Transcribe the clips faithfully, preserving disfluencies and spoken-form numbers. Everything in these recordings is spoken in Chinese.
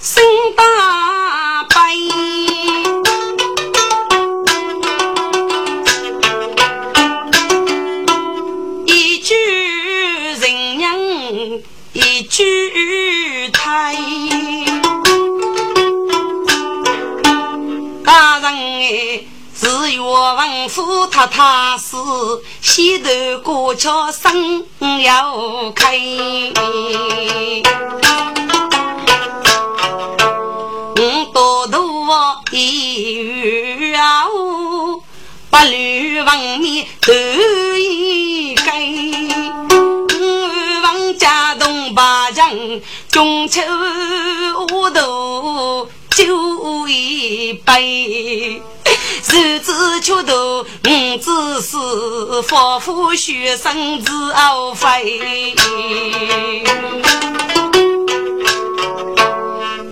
身打败，一句人娘一句胎，大人哎是岳王府太太是西头过桥生要开，多多我一语啊，不虑王你头一改，王家东八将中秋我都就一杯。日子出头，五子是佛父学生之傲飞，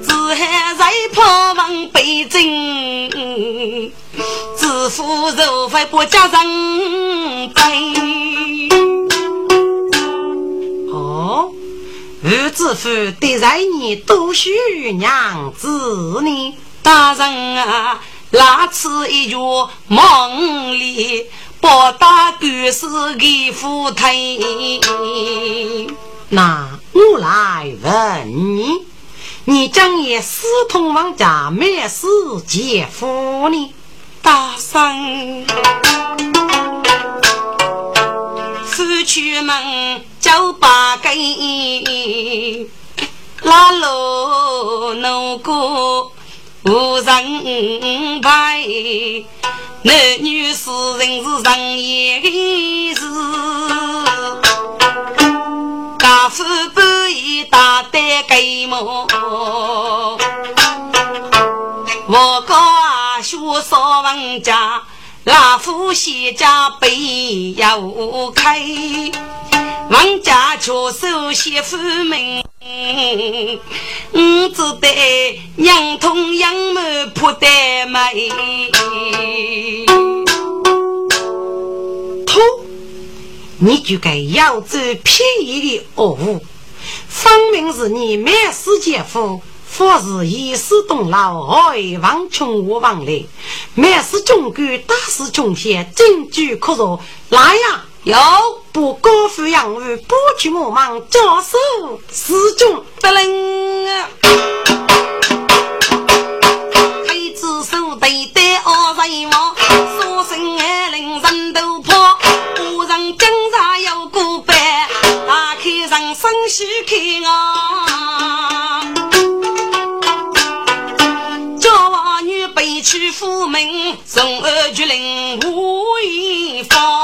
只还在破王北京，自负肉费不加人悲。哦，儿子父对在你都是娘子呢，大人啊。那次一脚梦里报答官司给夫妻，那我来问你，你将也私通王家没事姐夫呢？大圣四去门就把给拉路弄过无人派，男女是人是人也是，大夫不以大胆给么？我哥啊，学少王家，老夫谢家被要开，王家求手谢夫命。嗯，我只得娘痛娘母不得买。偷，你就该要走便宜的恶物，分明是你没事姐夫，或是一时动脑，害王穷我王嘞，没事穷鬼，大事穷些，证据可数，来呀！有不高富养育不去我忙教授始终不能啊，开支手对对二人我说声二零人都破无人警察有孤白打开人生许开啊，叫我女被去父名送二句领无一方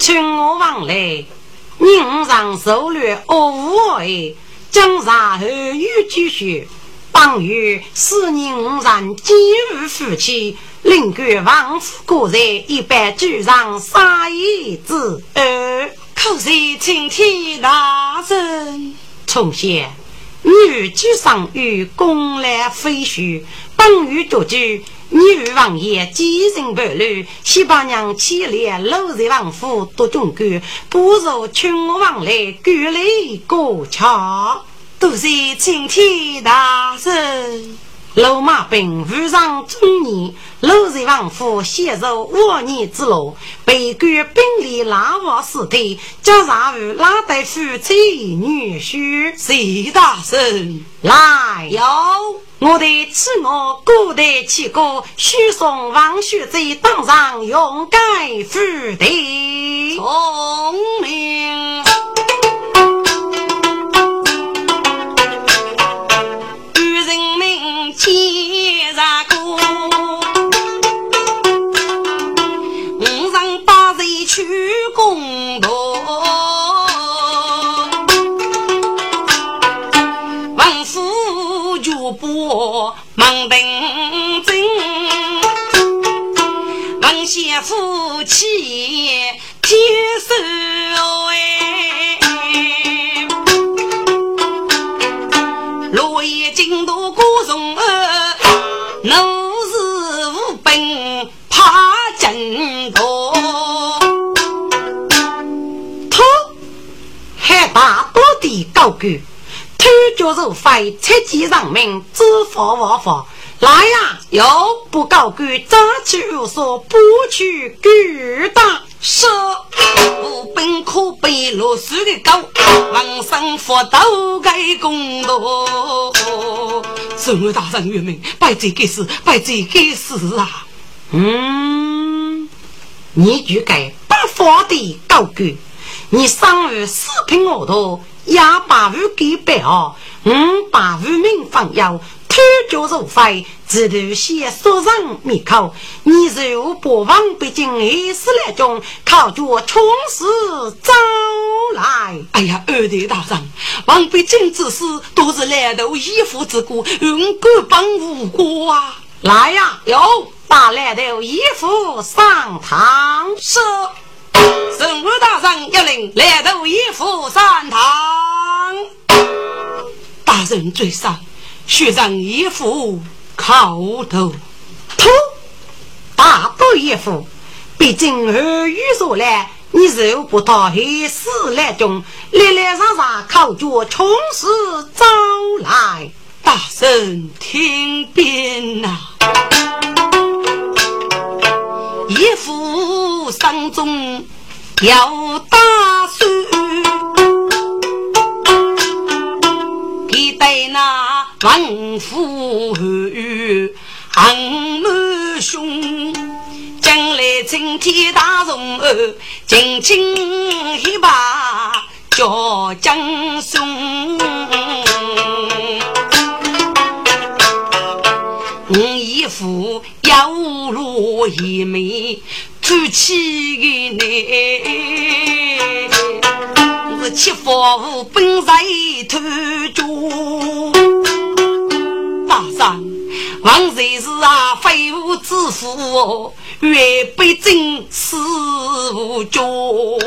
请我往来，你五上手略恶无爱，正上后欲继续，帮于四年五上今日夫妻，另个王府过在一百居上杀一子儿，可是青天大圣，从前女居上与公来飞絮，帮于独居。女王爷几人不露西伯娘七连楼日王府多中举不如群王来举雷过桥都是青天大圣老马本无上中年楼日王府卸受卧泥之路被举兵力拉我死地加上与拉带夫妻女婿谁大圣来有我的妻我过得七个许宋王学贼当上勇敢负的聪明与人民起杂过五上八贼去共同我忙定真王谢夫妻天手哎落叶金都古松儿能是无本怕真多他还把多地高举，推脚如飞，切记人民知法忘法。来呀、啊，又不高举，早起又说不去举大。是我本可被落水的狗，王生佛都该公道。是我大人原命，拜这个事，拜这个事啊！嗯，你就该把法的高举，你上于四平我头，也把我给背啊，嗯，把我命放腰。推脚如飞，只头先说上灭口。你若不往北京二十来中，靠着从实招来。哎呀，二弟大人，往北京之事都是来头一夫之过，永敢帮无辜啊！来呀、啊，有把来头一夫上堂是。神武大人要领来头一夫上堂。大人最上。学长一副口头头大不一副毕竟而语说来你若不到黑市来中来来上上靠着从实招来大声听遍呐、啊、一副丧中要大声一代那王府雨昂满胸将来青天大容儿轻轻一把叫江松一副摇落一枚出气的你是七佛本在头中大山王贼是啊非无之父越被正死无助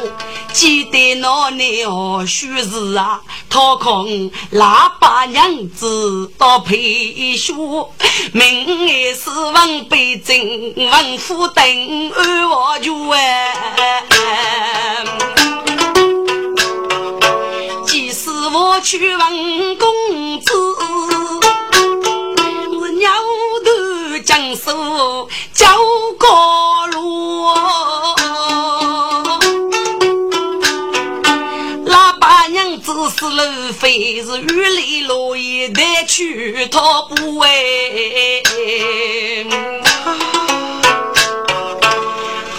记得那年何须是啊掏空喇叭娘子到陪书明日是王北京王府等而我就问即使我去王公子摇头将手交过路，喇叭娘子是路飞是雨里落叶得去逃不回。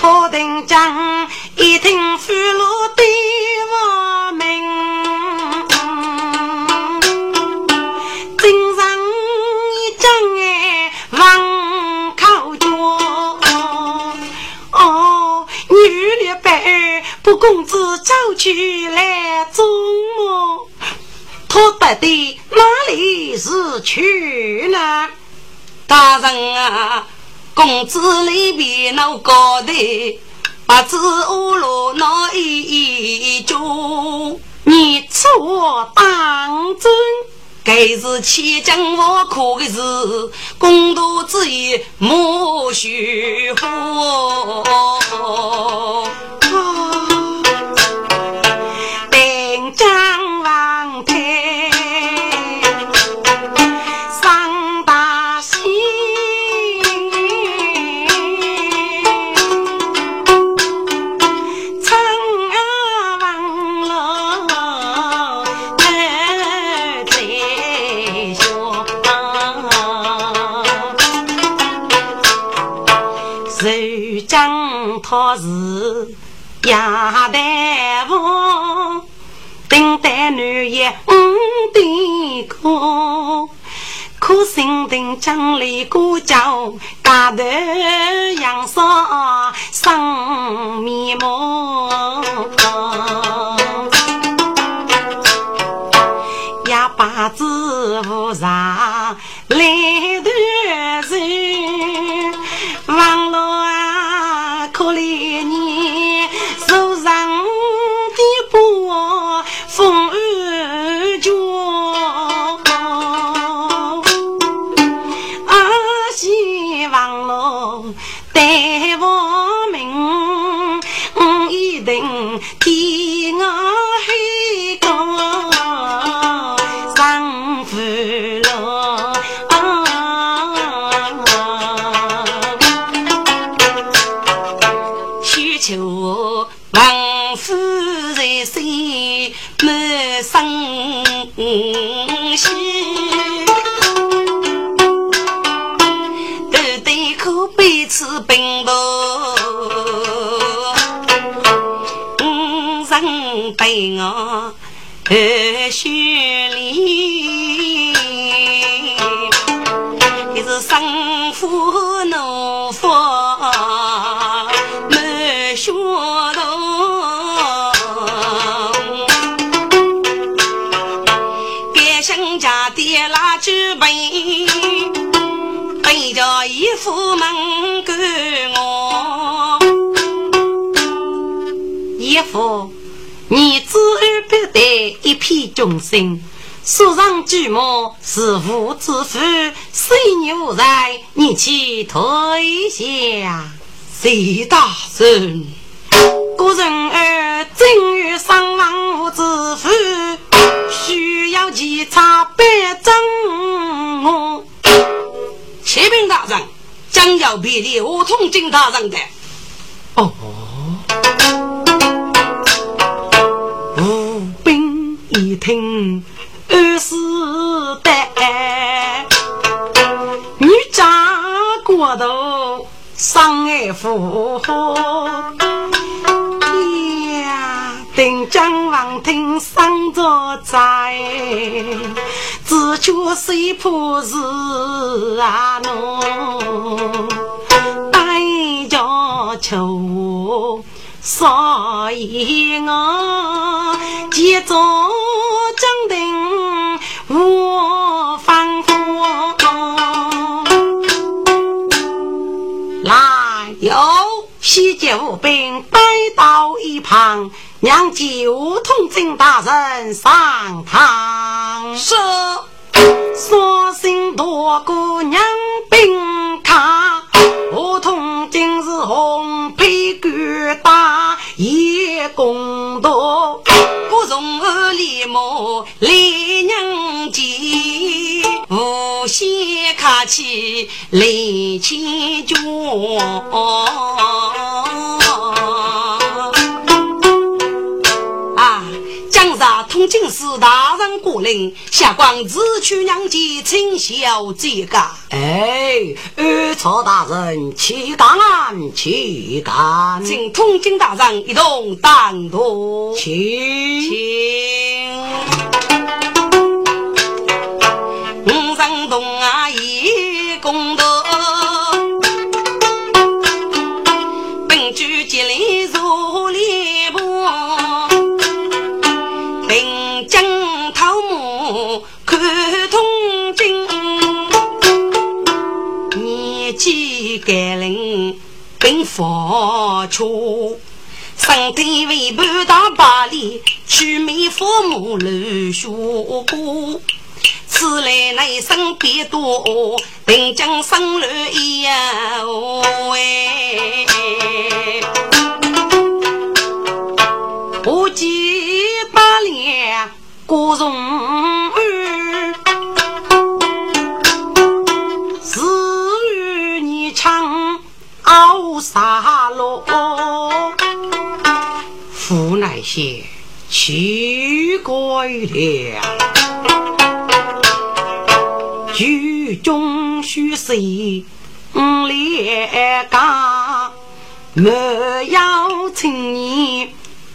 何定将一听飞落的我命。不公子早起来做梦他到底哪里是去呢大人啊公子里边闹高的把子乌鲁那一桌你吃我当真该是七将我苦的是公道之意莫虚乎他是亚大王，等待女也唔定过，苦心定将来过招，家头养上生面貌，也把子无常来得人，王老啊。可怜你手上的波风雨脚，阿西王老对我命，一定替我黑高。西，头对口背吃冰刀，五人被我二兄里，你是生父奴父没学到。举杯，背着一副门给我，一副你知而不得一批众生，树上举目是无知福，谁牛在你去退下，谁大声？古人儿正与上王无知福，需要稽查百丈我。启禀大人，将要比例我同进大人的。哦，武兵一听二十得，女家过头上爱夫。定将王庭上座在，只求谁破事啊侬，带着愁所以我接着将定我放火。来有西街无兵摆到一旁，娘记无痛正大人上堂，是说心多姑娘病卡，无痛正是红配疙瘩也共多，不容我礼貌李娘记，无邪卡起李七角。通经是大人过令，下官只去娘家请小姐个。哎，二曹大人，岂敢岂敢！请通经大人一同担读。请请。五人同啊一共得，本局接力如列步。改人并佛出，身体为半大巴黎，去美父母留学过，此来内生别多，并将生了一位。我记巴黎古荣儿。傲杀罗夫乃些奇怪的，居中虚谁不列嘎，没有请你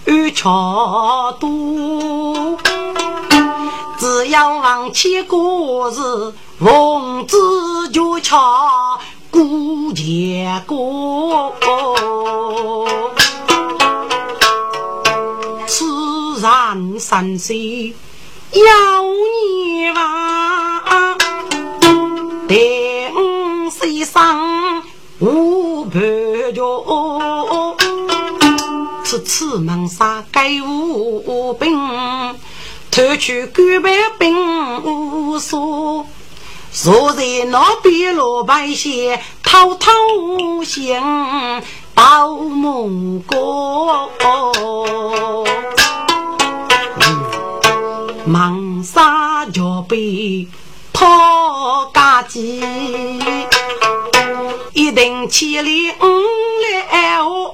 与超度，只要往前过日王子就超孤结果，此然三岁要你娃，第五岁上无白着，此次门杀该无病，偷去干白病无所。坐在那边老百姓偷偷想到梦过，忙杀就被抛家鸡，一定起来五来哦，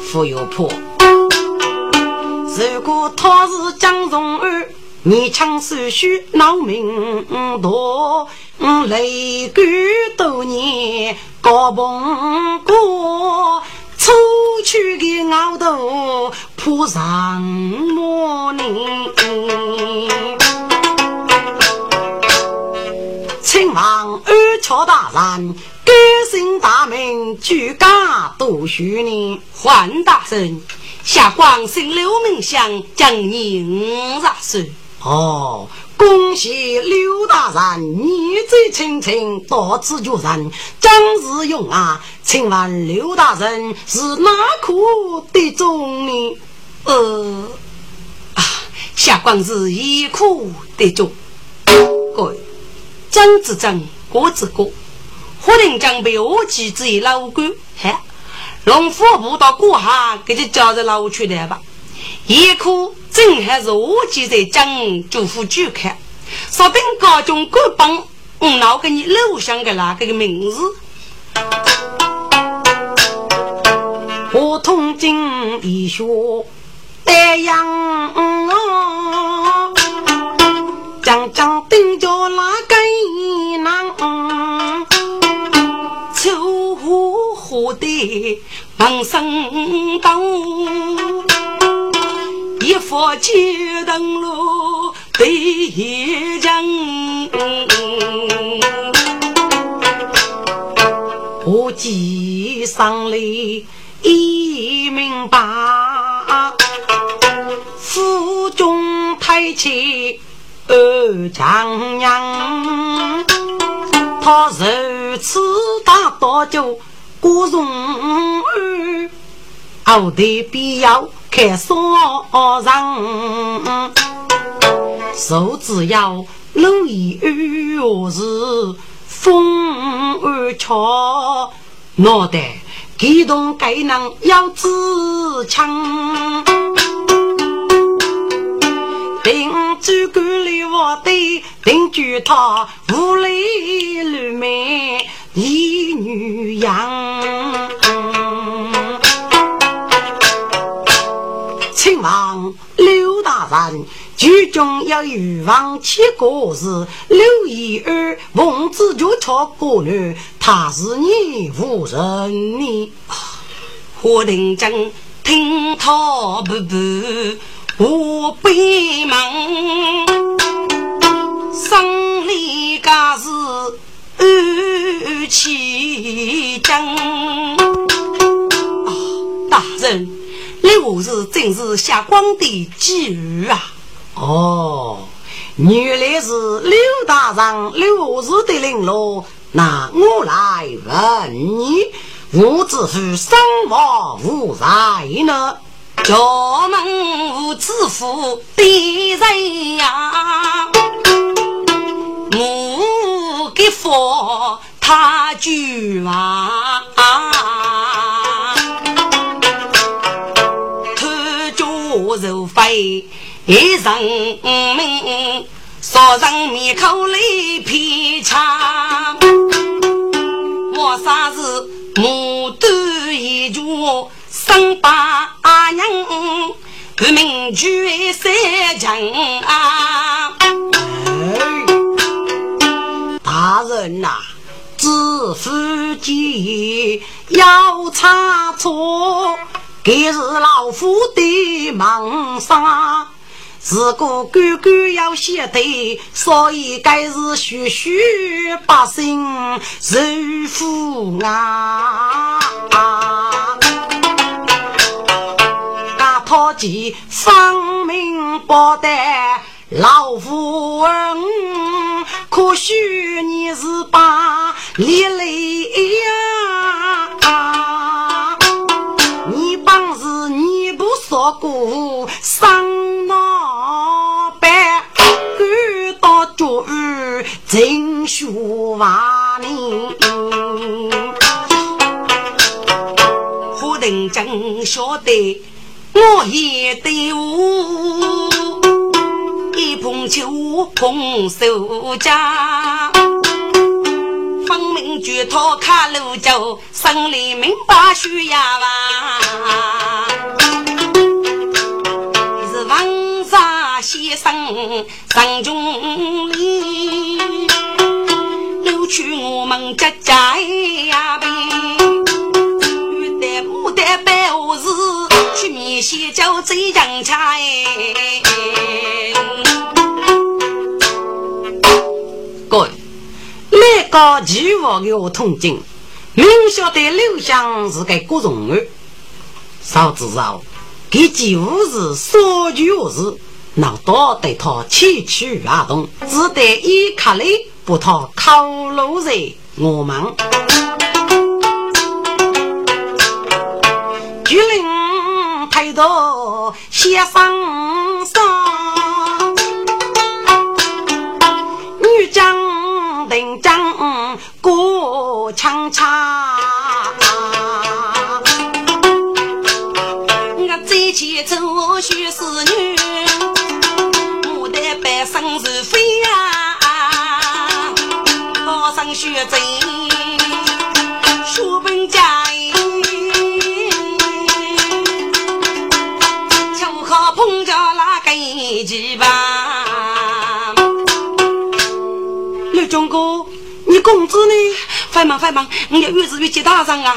富有破。如果他是江中儿。你唱手续闹命多，泪干多年高蹦过，出去的熬头铺上磨呢。亲王二乔大人，歌声大名，举家都许你还大声。下官姓刘名香，将你五十岁。哦，恭喜刘大人，你最亲亲多知救人，将是用啊！请问刘大人是哪苦的重呢？呃，啊，下官是一苦的重。各位，张之张，国之国，何人将被我几只老官？嘿，龙虎部到过下，给这叫着老去的吧。一苦。正还是我记得将祝福拒开，说定高中各帮我老给你留下个哪个名字？我通经一学得样哦，将将定着哪个难？秋湖湖的忙生动。一佛接灯路对一江，我记上里一明白，府中太起二丈娘，他如此大多久孤容儿，熬得必要。开锁上手指要路易二日风二桥脑袋激动该能要自强定居管理我的定居他无理绿美一女羊亲王刘大人，剧中要欲望七个字，刘一儿孟子就超过了，他是你无人呢。何定真听他不不，我悲忙，生离家是二七章。大人。六日正是下光的机遇啊！哦，原来是刘大人六日的领路，那我来问你，我只是生活无才呢，家门无知府的人呀，我给佛他举啊！受费一人命，少人面口里偏差。我啥子母都一住生把娘，革命军三强啊！大人呐、啊，知府记要差错。给是老夫的忙杀，自古官官要写的，所以该是许许百姓受苦啊！大讨计方明报的老夫人，可惜你是把李雷呀！当时你不说过上老板遇到主日真说话呢胡定真说的我也得无一碰就碰手家风明举头看路走生里明白需要啊是王家先生上上中里，留去我们家家呀呗。有的没得白胡子，去面前叫最洋差哎。哥，每个地方的我通经，明晓得刘翔是个古种儿，少知道。给几乎是所具有时脑袋对他崎岖而动，只得一卡里不他靠路在我们举令太多写上上女将定将过长长且走学侍女，我的白生是非啊，高尚学贼，书本家就靠碰着那个一级吧。刘忠哥，你工资呢？快忙快忙，你的日子越接大上啊！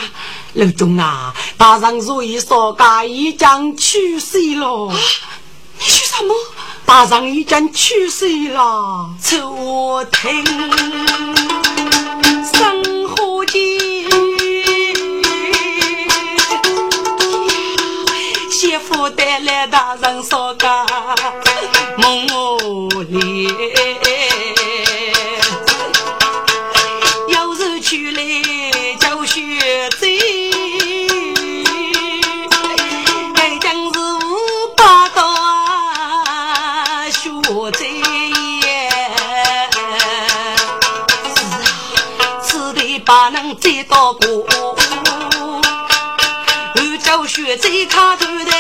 刘忠啊，大上所以说该已经去世了。啊，你说什么？大上已经去世了。朝廷生活的媳妇带来大上说该梦我里，要是去了就学贼。把能再到过，我教学最卡头的。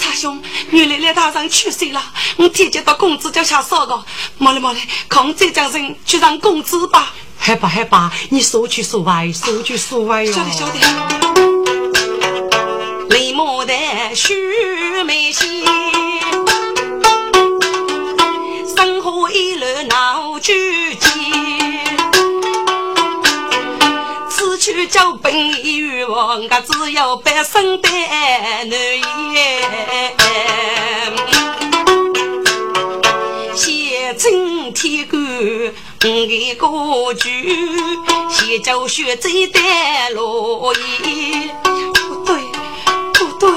差兄，原来来大上去世了，我提及到工资就下少了。没了没了，看这家人去上工资吧。害怕害怕，你说去说外，说去说外哟。晓得晓得。雷母的须眉心。我一路闹剧情，此去叫本意欲望，我只有半生的女言。写真天歌，一个句，写教学最的落叶。不对，不对。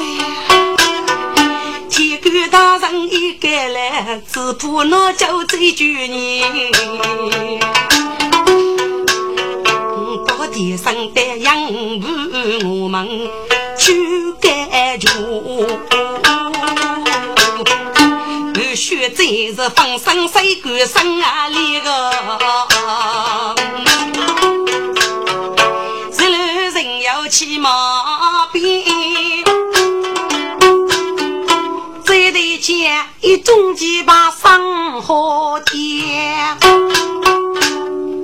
天狗大人一个来，只怕那叫最拘泥。到底生的养不我们去改造，不学真是放生谁敢生啊里个？日路人要骑马鞭。在地间一中几把生活天，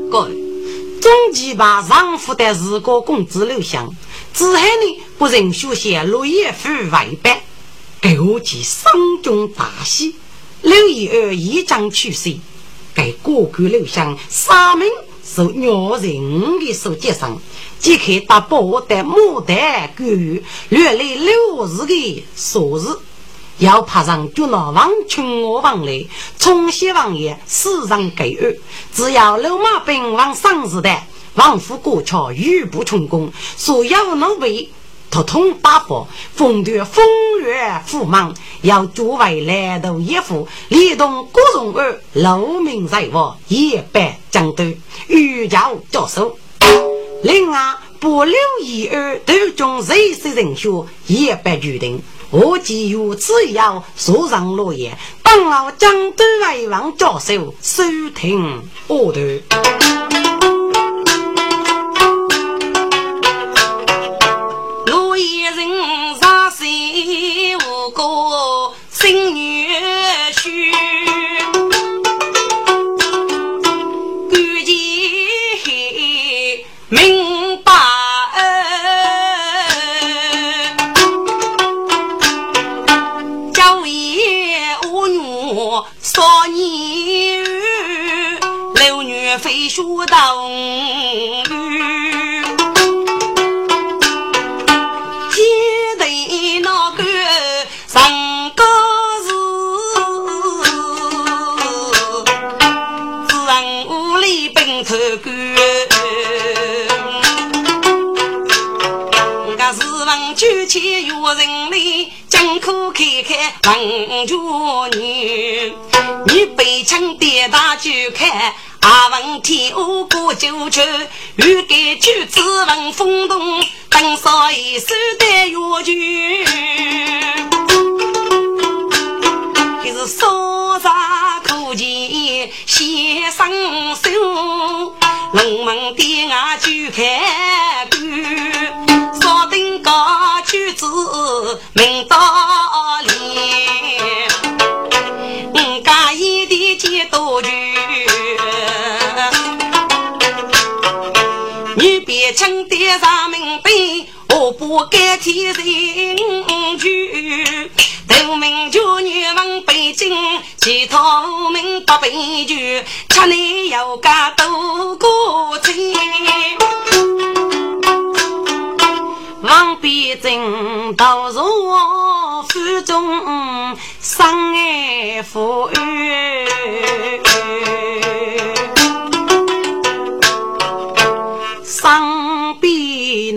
哥，中几把丈夫的是个公子刘翔，只恨呢不忍休息，落叶夫外白，给我及生中大喜，刘一儿一张去世，给过去刘翔三名受鸟人的手接上，即可打包的牡丹狗鱼，略来六日的数日。要爬上就拿王群我王来冲西王爷世上给恶，只要刘马兵王上时代王府过桥玉不成功，所要能为统统打破，风断风月富忙，要诸位来到一府立动各种恶楼民在我一百将对欲教教授，另外不留一二对中谁谁人说一百决定。我既有只要手上落叶，当老将对外王教授收听我的。落叶人杀谁无辜心女婿，估计明白。少年六女飞书到举起月人里江口开开望着你你被抢跌打就开阿文天我过九州欲给去自文风动当所以是的乐句这是所杀口气写上手冷门的阿就开句子明道理，人家一地接多句，你别轻点啥明白，我不该提人句，头名就你往北京，其他名到北句，吃你要干多过去。王必正到入我腹中生爱妇女生必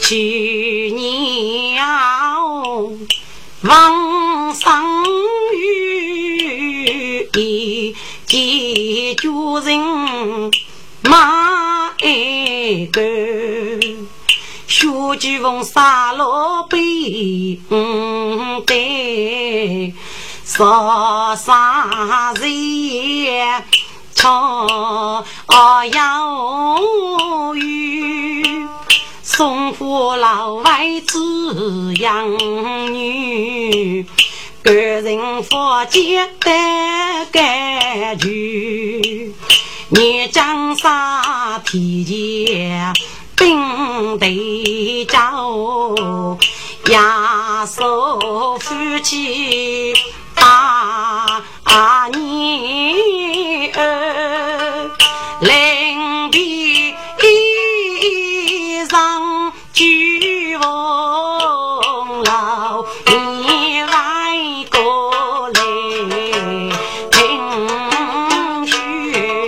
去年王生于一家人买一个小菊翁杀老辈不对说啥子也唱要语送父老外子养女个人佛界的感觉你将啥体界并得着亚索夫妻啊啊你儿临别一上举翁老你来过来听去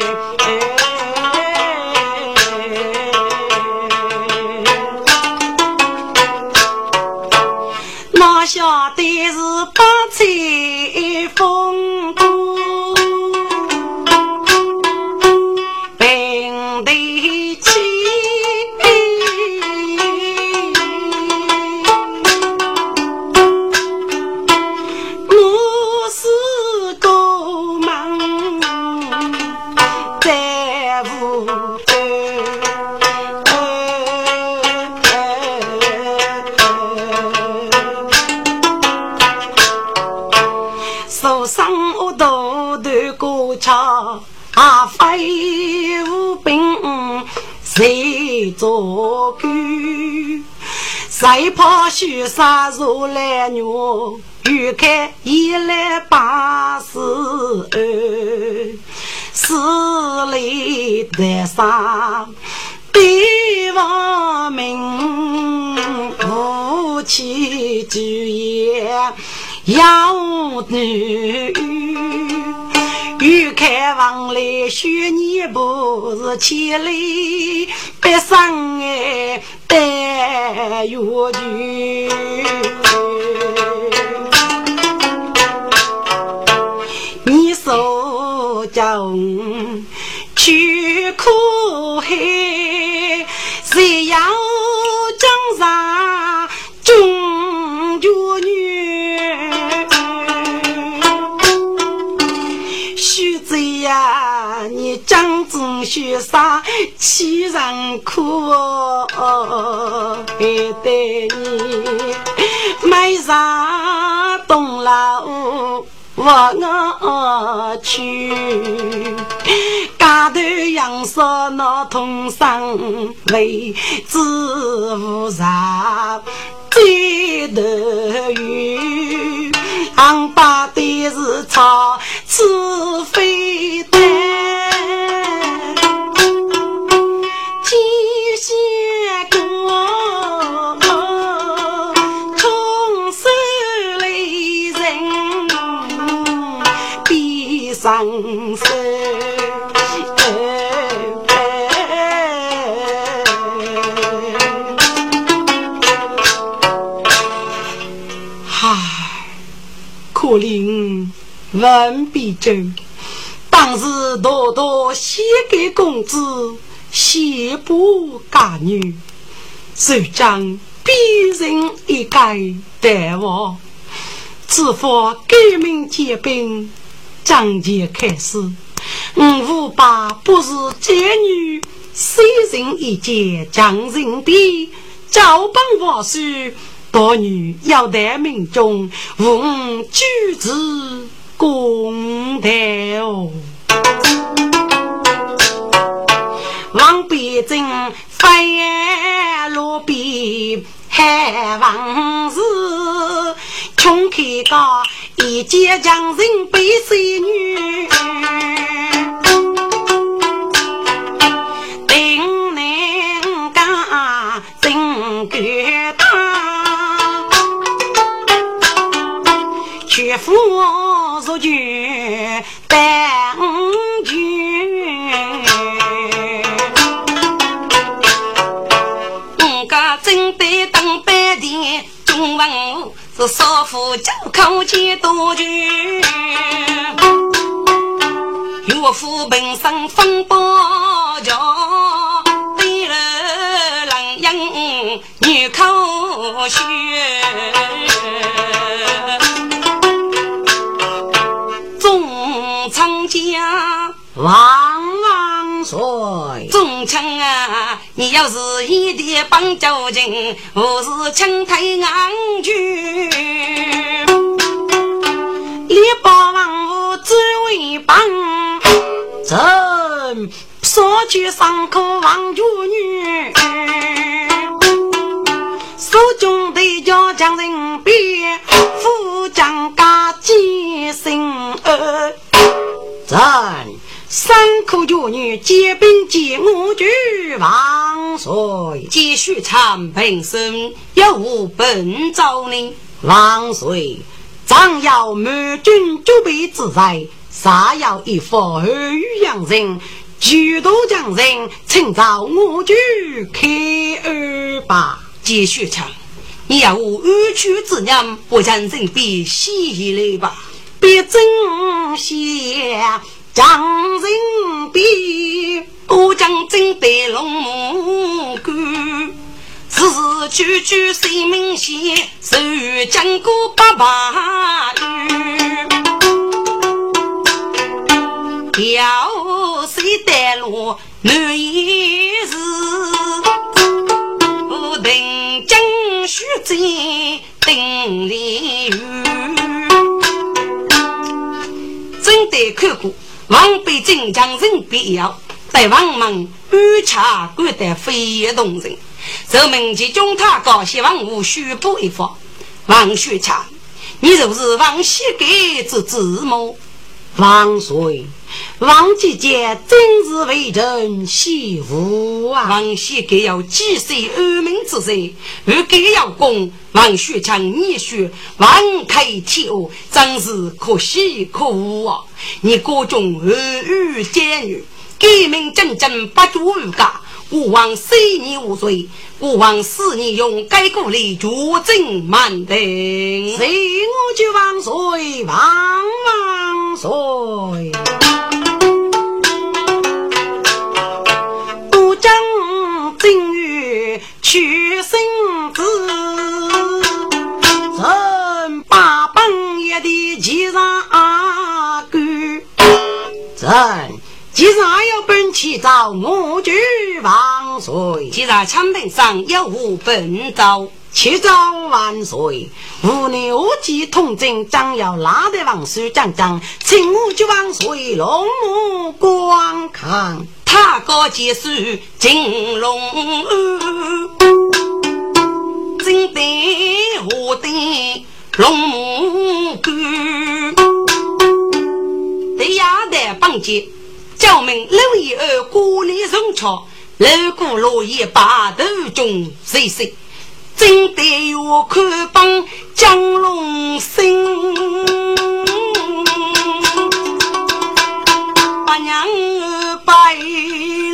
那小的是八岁风骨并得起我是个梦在无啊非无病谁做主谁怕许杀入来牛欲开一来八十二死里得上帝王明夫妻之夜要女欲开往来许你不是起来别上哎带有女你手脚去苦黑谁要挣扎中有女呀，你将军学啥欺人苦哦，害得你买啥东老我我去，家头养说那痛伤为知无啥最得意，俺爸的是草吃飞的，天仙国冲手雷人比上手。可怜文必争，当时多多写给公子，写不嫁女，手将逼人一改待我，自发革命结兵，仗剑开始，五五八不是结女，谁人一结将人比，照帮我是。多女要得命中无举子功德王必正飞罗比海王子穷开高一介将人被谁女定能干真决岳父如君白无君我家真的当白的中文是少妇叫口气多句岳父本身风波着对了人样女口学王王帅忠诚啊，你要是一点帮交情，我是青太安居你帮王我只为帮朕说去上课王主女手中的叫将人比副将家几生儿朕三口九女皆兵皆我举王水继续参平生要无本招你王水张要满军就被自在杀要一副二语养人举头将人趁早我举开二吧继续唱你要无二曲之念我将人比戏来吧别真些将人比我将真的龙母姑时时去去谁明显手将过爸爸要谁带路难一日不定将须知定理真的刻苦王北京将人必要在王莽与茶贵的非动人则明其中他搞些王无需不一方王须茶你就是王西给之子母王水王姐姐真是为人媳妇啊王西给要继续恶名之罪而给要攻王须长逆许王开替我真是可惜可恶啊你各种恶语奸语革命真正不足于家我王虽你无罪我王是你用该鼓励主政满定谁我就王水王王水不将正欲取生子正把半夜的吉杂啊这人，既然有本其道，我就万岁。既然枪顶上有无本道，其招万岁。无奈我既统政，将要拿得王叔将将，请我就万岁，龙目光看，他高结束金龙安，真的我的龙安。对呀的帮结，叫名六一二过年送桥，六股落叶把头中，谁谁？真的有看帮江龙生，把娘摆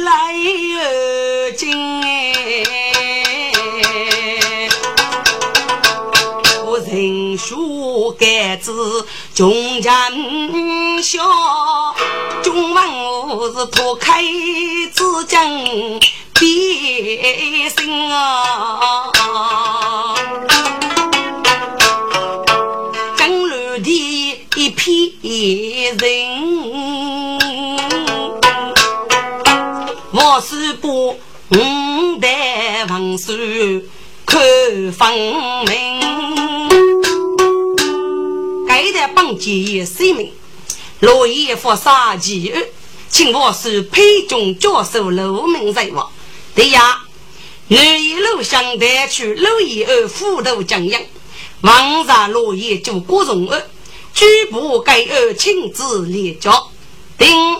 来进哎，我人数盖子穷人小，穷王我是脱开自将。一生啊，江南的一批人，我是不五代文书看分明，该代帮结谁明？落叶佛杀几日？请我是配中教授楼明在我。对呀，日一路上得去路一二辅导讲样，王杂落叶就各种恶，举不该恶亲自列教。丁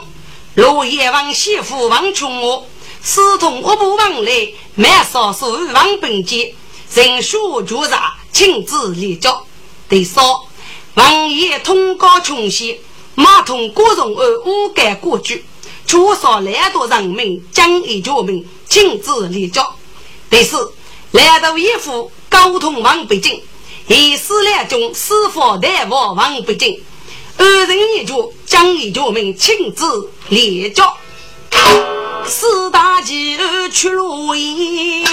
落叶王媳妇王琼我，私通我不忘来，满少数王本杰，人数主杂亲自列教。第三，王爷通告穷些，马通各种恶无改过去。出少来到人民将以救命亲自立教。第四，来到一副高通往北京，以四列中司法代往往北京，二人一就将以救命亲自立教。四大吉而去路易，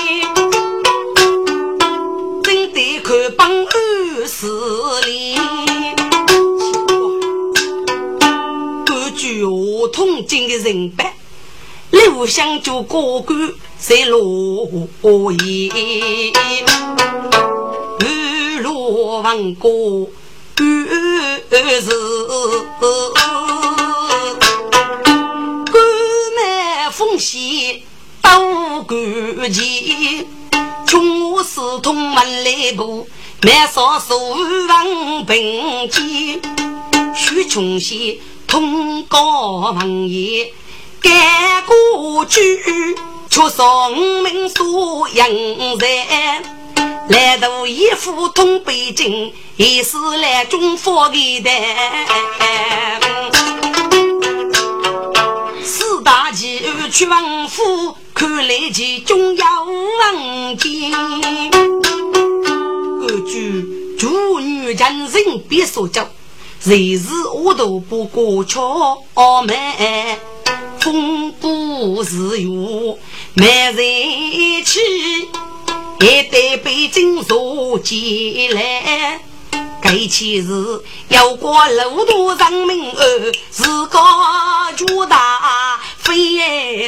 真得可帮二十里。具有通经的人白，刘香就过关谁落叶，雨落王过雨日，关门风西都关起，穷我是通门来不，满少手王本机，许穷西。通高王爷改过去，却上民所应在，来到一副通北京，也是来中佛给的。四大旗儿去王府，看来其中要王金。各句主女人人别说教。谁是我都不过桥门，风不是雨没人去，也得北京坐起来。该起是要过楼道人民儿，是个主大非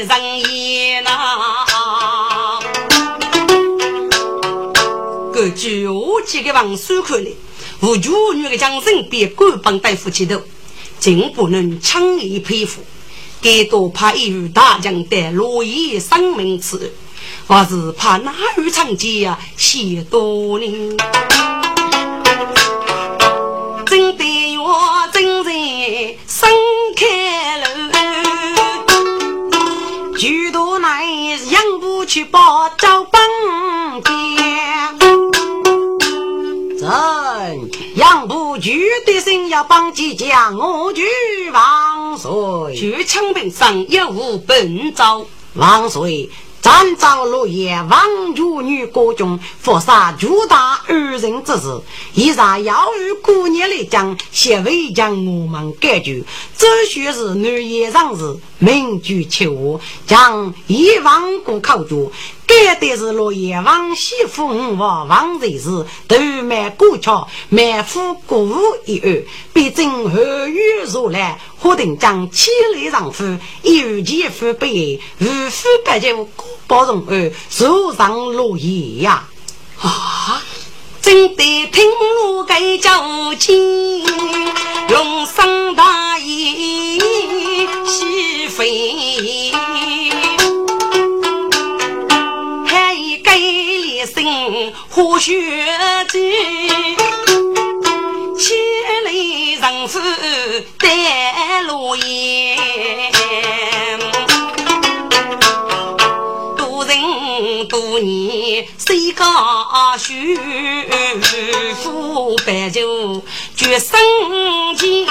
人也呐。各句我几个王孙口里。我就女的将人别官帮大夫起头，竟不能轻易佩服。给多怕一遇大将的落叶生名词，我是怕哪有长街啊许多呢？真的哟，真的生开了，许多男养不起包找帮的。人养不住的心要帮几家，我去王水去清平上有无本招，王水站招落叶王主女国中佛杀主打二人之事，以上要与姑娘来讲协会将我们改举，这学是女业上是民居求将以王国靠主别的是落叶王媳妇我王贼是都买过桥买副过物一案毕竟何月如来何定将七里丈夫一有几夫被无夫白就过包容而手上落叶呀啊真的听我该叫起龙山大爷是非或许这千里人是带路烟多人多年谁个许父白就决生计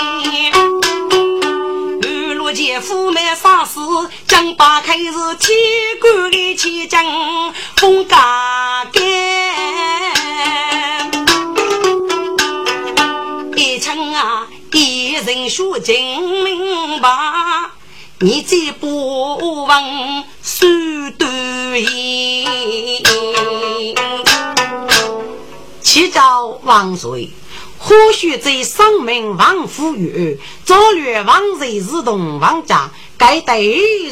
日落姐夫没杀死将把开始铁骨的起将风嘎给一人说精明吧你这不忘是对其招王水或许在生命王府语早略王水自动王家该带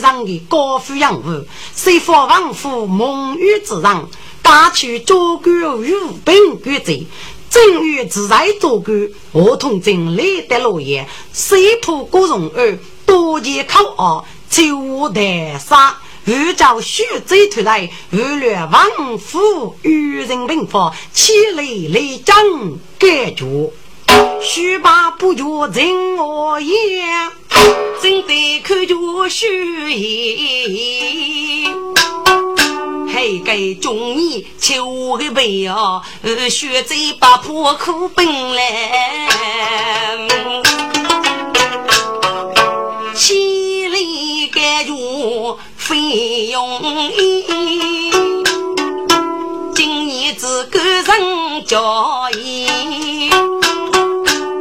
让的高夫养物虽说王府蒙于之上打去做个有本举贼正与自在做官，儿童经历的落叶，水土过容而多见口耳，秋台沙，如照须知出来，如略王府与人并发，其类类将感觉，须把不觉人我也，真得看着须也。黑给中医求个背啊，学这把破口本来，起来感觉非容易，今年自个人教伊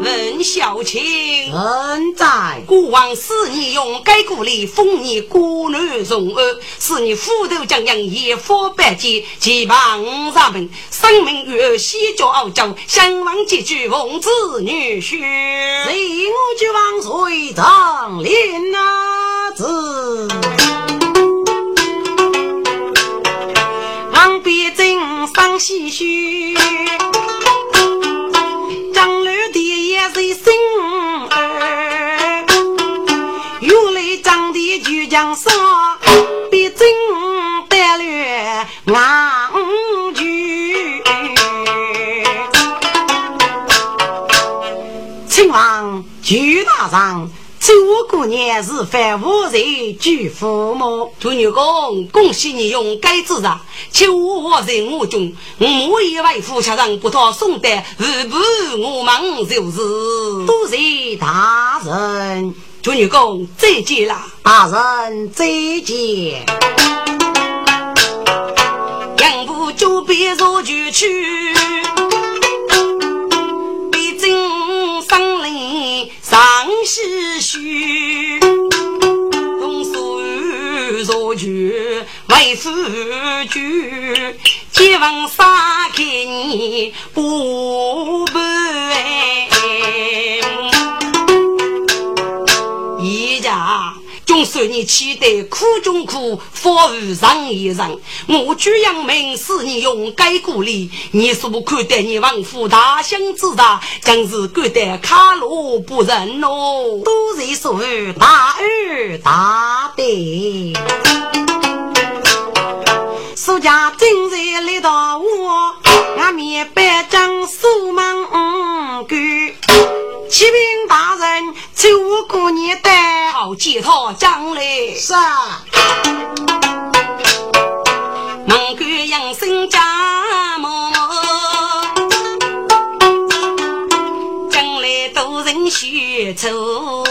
文小青，人在过往是你用该鼓励封你孤女容儿，是你斧头将样一佛百计，几旁咱们生命与西郊傲娇，相望几句王子女婿，谁我去王水长林啊子，王必正上唏嘘。张楼的也是心儿有泪张的就将说毕竟带略昂居亲王举大上这五姑娘是非无人拒父母主女公恭喜你用该自然求我人我中我以外父下让不讨送的日不我忙就是都是大人主女公再见了大人再见养不就别说就去毕竟上林上是虚东苏若举为夫举结王杀给你不悲一家总算你期待苦中苦佛与人一人我举阳明是你用该鼓励你是不可得你王府大相之大将是可得卡路不仁哦都是属于大二大的苏家正在来到我俺们白将苏忙举启禀大人求我姑娘带好几套将来是能给养生家母将来都人学愁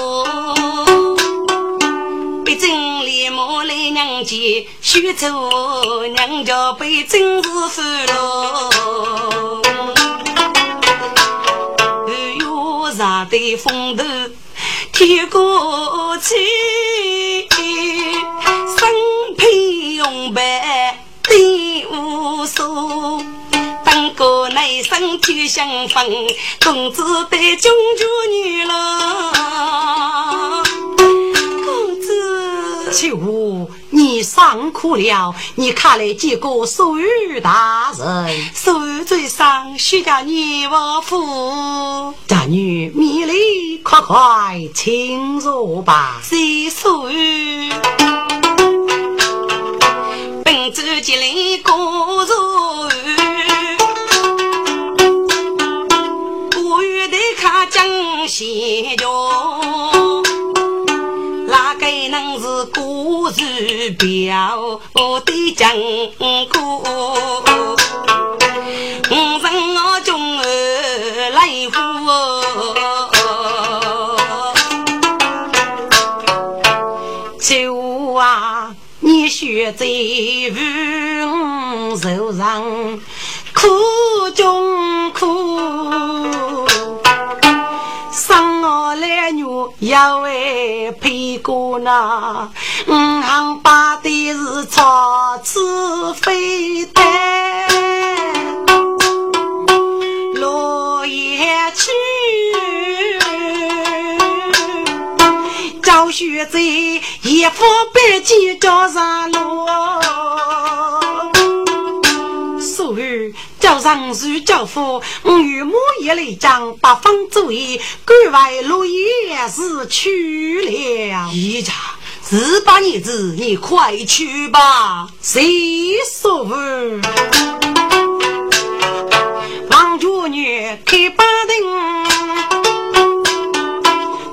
被整理母来娘家学愁娘家被整治死了啥的风头天过去生平用白的去相逢，公子得中秋女郎。公子，秋无，你伤苦了，你看了几个手语大人，手语最伤须叫你我父。家女米粒快快请坐吧，谁手语？本子进来公子。写着哪个能是故事表的讲故五人我中儿来乎秋啊你学在五手上苦中苦要为屁股呢五行八的是草字飞的落叶去教学者一副笔记叫上落所以叫上是教父我与母也来讲八方走一各外路也是去了一家十八年子你快去吧谁说王主女开八定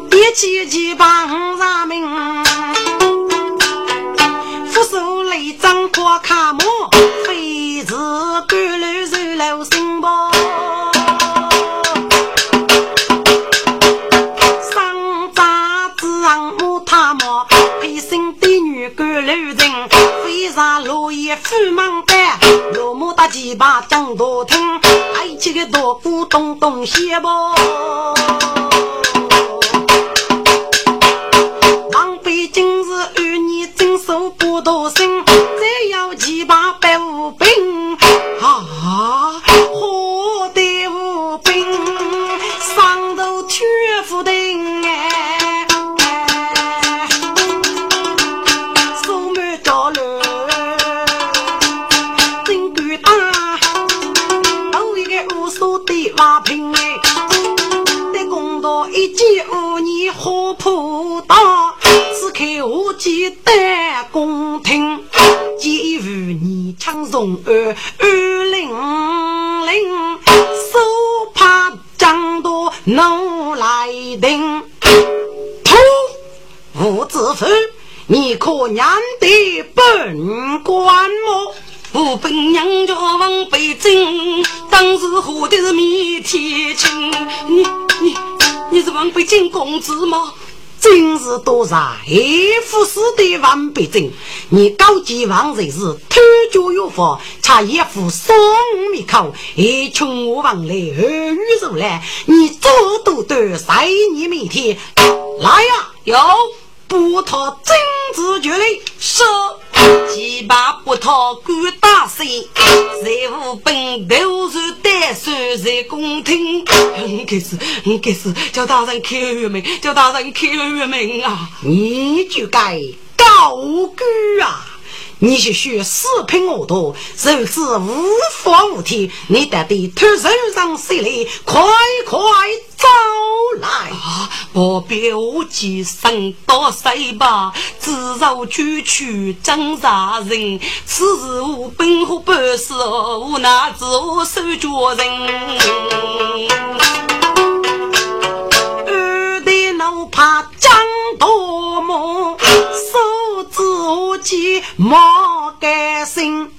别急急帮咱们扶手雷张过卡莫非子干了流行吧上杂志上母他妈陪生的女狗流人非常落叶富忙的落母大鸡巴讲多听爱这个多古东东西吧王北京是与你经手不多生这要鸡巴百无病啊活的无病上头缺福丁哎手没着了真巨大有一个无数的瓦瓶哎得工作一季五年活不到只开我记得公听几乎你唱诵二二零零手帕掌多能来定突我自负你可娘的本官么我本娘就往北京当时活的是米铁青你你你是往北京公子吗真是多傻一副死的王北京你高级王人是特就有法差一副双米口一穷无望的而宇宙来你做都对谁你每天来啊有葡萄真子绝类是几把葡萄干大水谁无本都是带水在宫廷你开始你开始叫大人开了门叫大人开了门啊你就该高举啊你是学四品恶徒甚至无法无天你得的特身上谁来快快招来我表姐生多谁吧至少去去张杀人此时无本和本事无哪只我手脚人二的脑怕张多么自己莫改心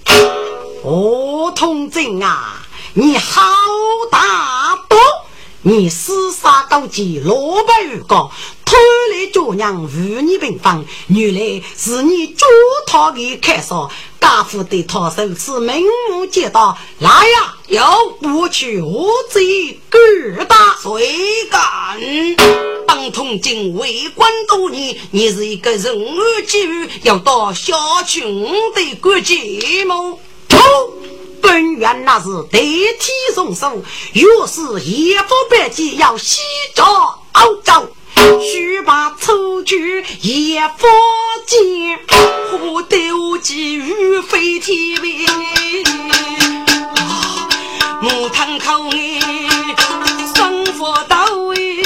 我同情啊你好大多你厮杀高级萝卜鱼糕偷来就让与你平方原来是你主套的开锁大夫的套手是明目见到来呀有不去我这个大谁敢帮同警为官斗你你是一个人而至于要到小群的国际吗本源那是代替送手，若是一夫百计要西着澳洲，须把抽取一夫剑，何丢几于飞天边，母堂口哎，生活到哎，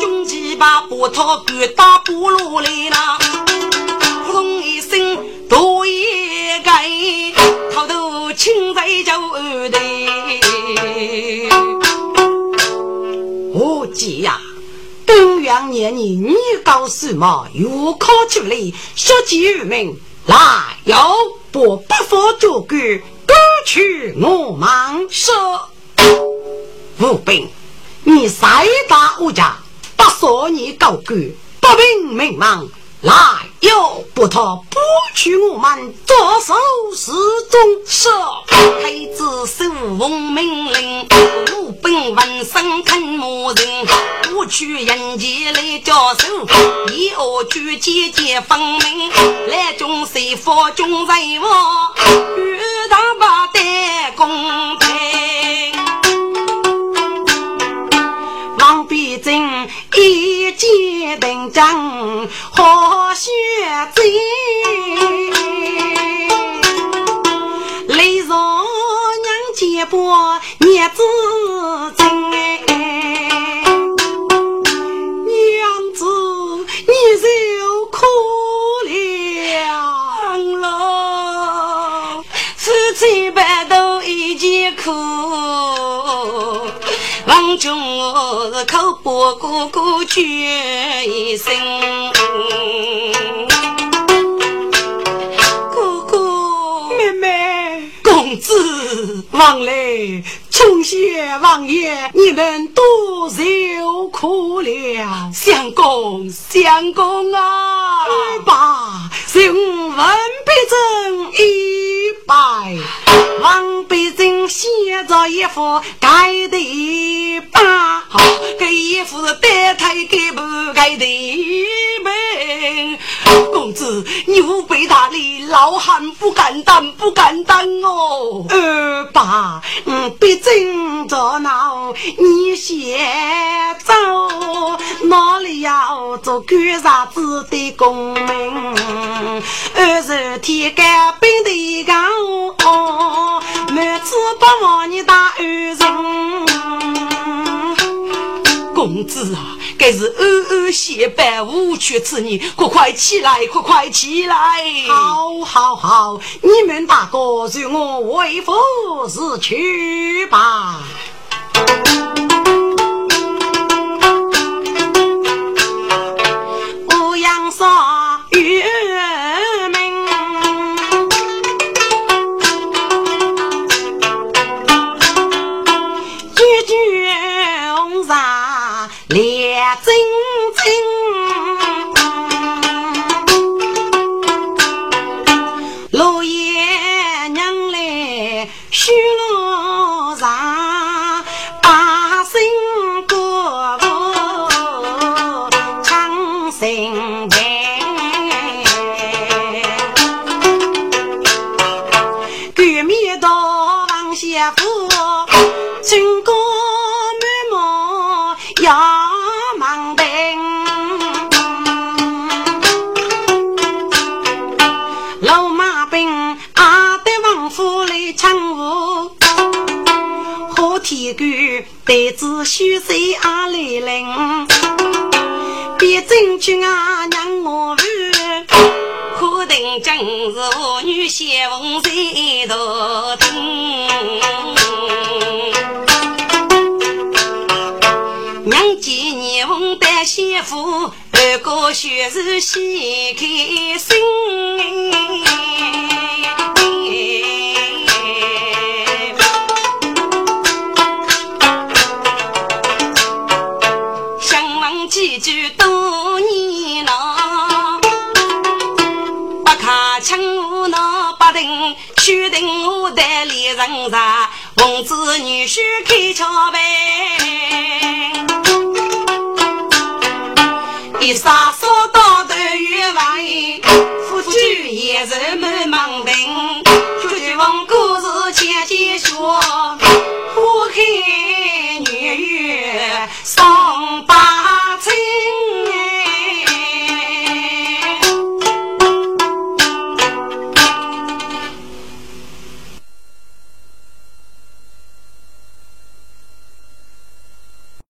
中几把波涛给打不落来了，扑通一声。多一个头头青在就饿的我姐呀，东阳年你你告诉我有考出来说起于民哪有不不佛做过歌曲我忙说无病你晒打我家不说你告过不病命忙哪有不他不去我们左手始终是开自手翁命令无本文生看母人不去人家来教授以后去姐姐方明来中谁佛中在我与他把的公平王必正一见等章何须知雷若娘接波也自真娘子你就哭了了夫妻白都一起哭王中我靠伯姑姑绝一生姑姑妹妹公子王嘞重谢王爷你们多受苦了相公相公啊吧新闻必争一百王必争写着一幅盖的一把给一幅的代替给不盖的一本公子你不被打理老汉不敢当不敢当哦二爸嗯必争着闹你写走哪里要做干啥子的功名二十天干杯的一个哦每次不忘你打二人公子啊该是二二写白无缺次你快快起来快快起来好好好你们大哥随我为父死去吧欧阳少与真真老爷娘来许罗啥把心过我长生的举灭到王谢夫真公妹莫要一句得知虚岁阿雷灵别争取阿娘我可定正是我女写文字的灯娘姐你翁的媳妇二哥学是喜开心几句多年了不看清我那不定确定我的里人啥王子女婿开桥呗一啥说到的越晚夫妻也是没嘛送罢。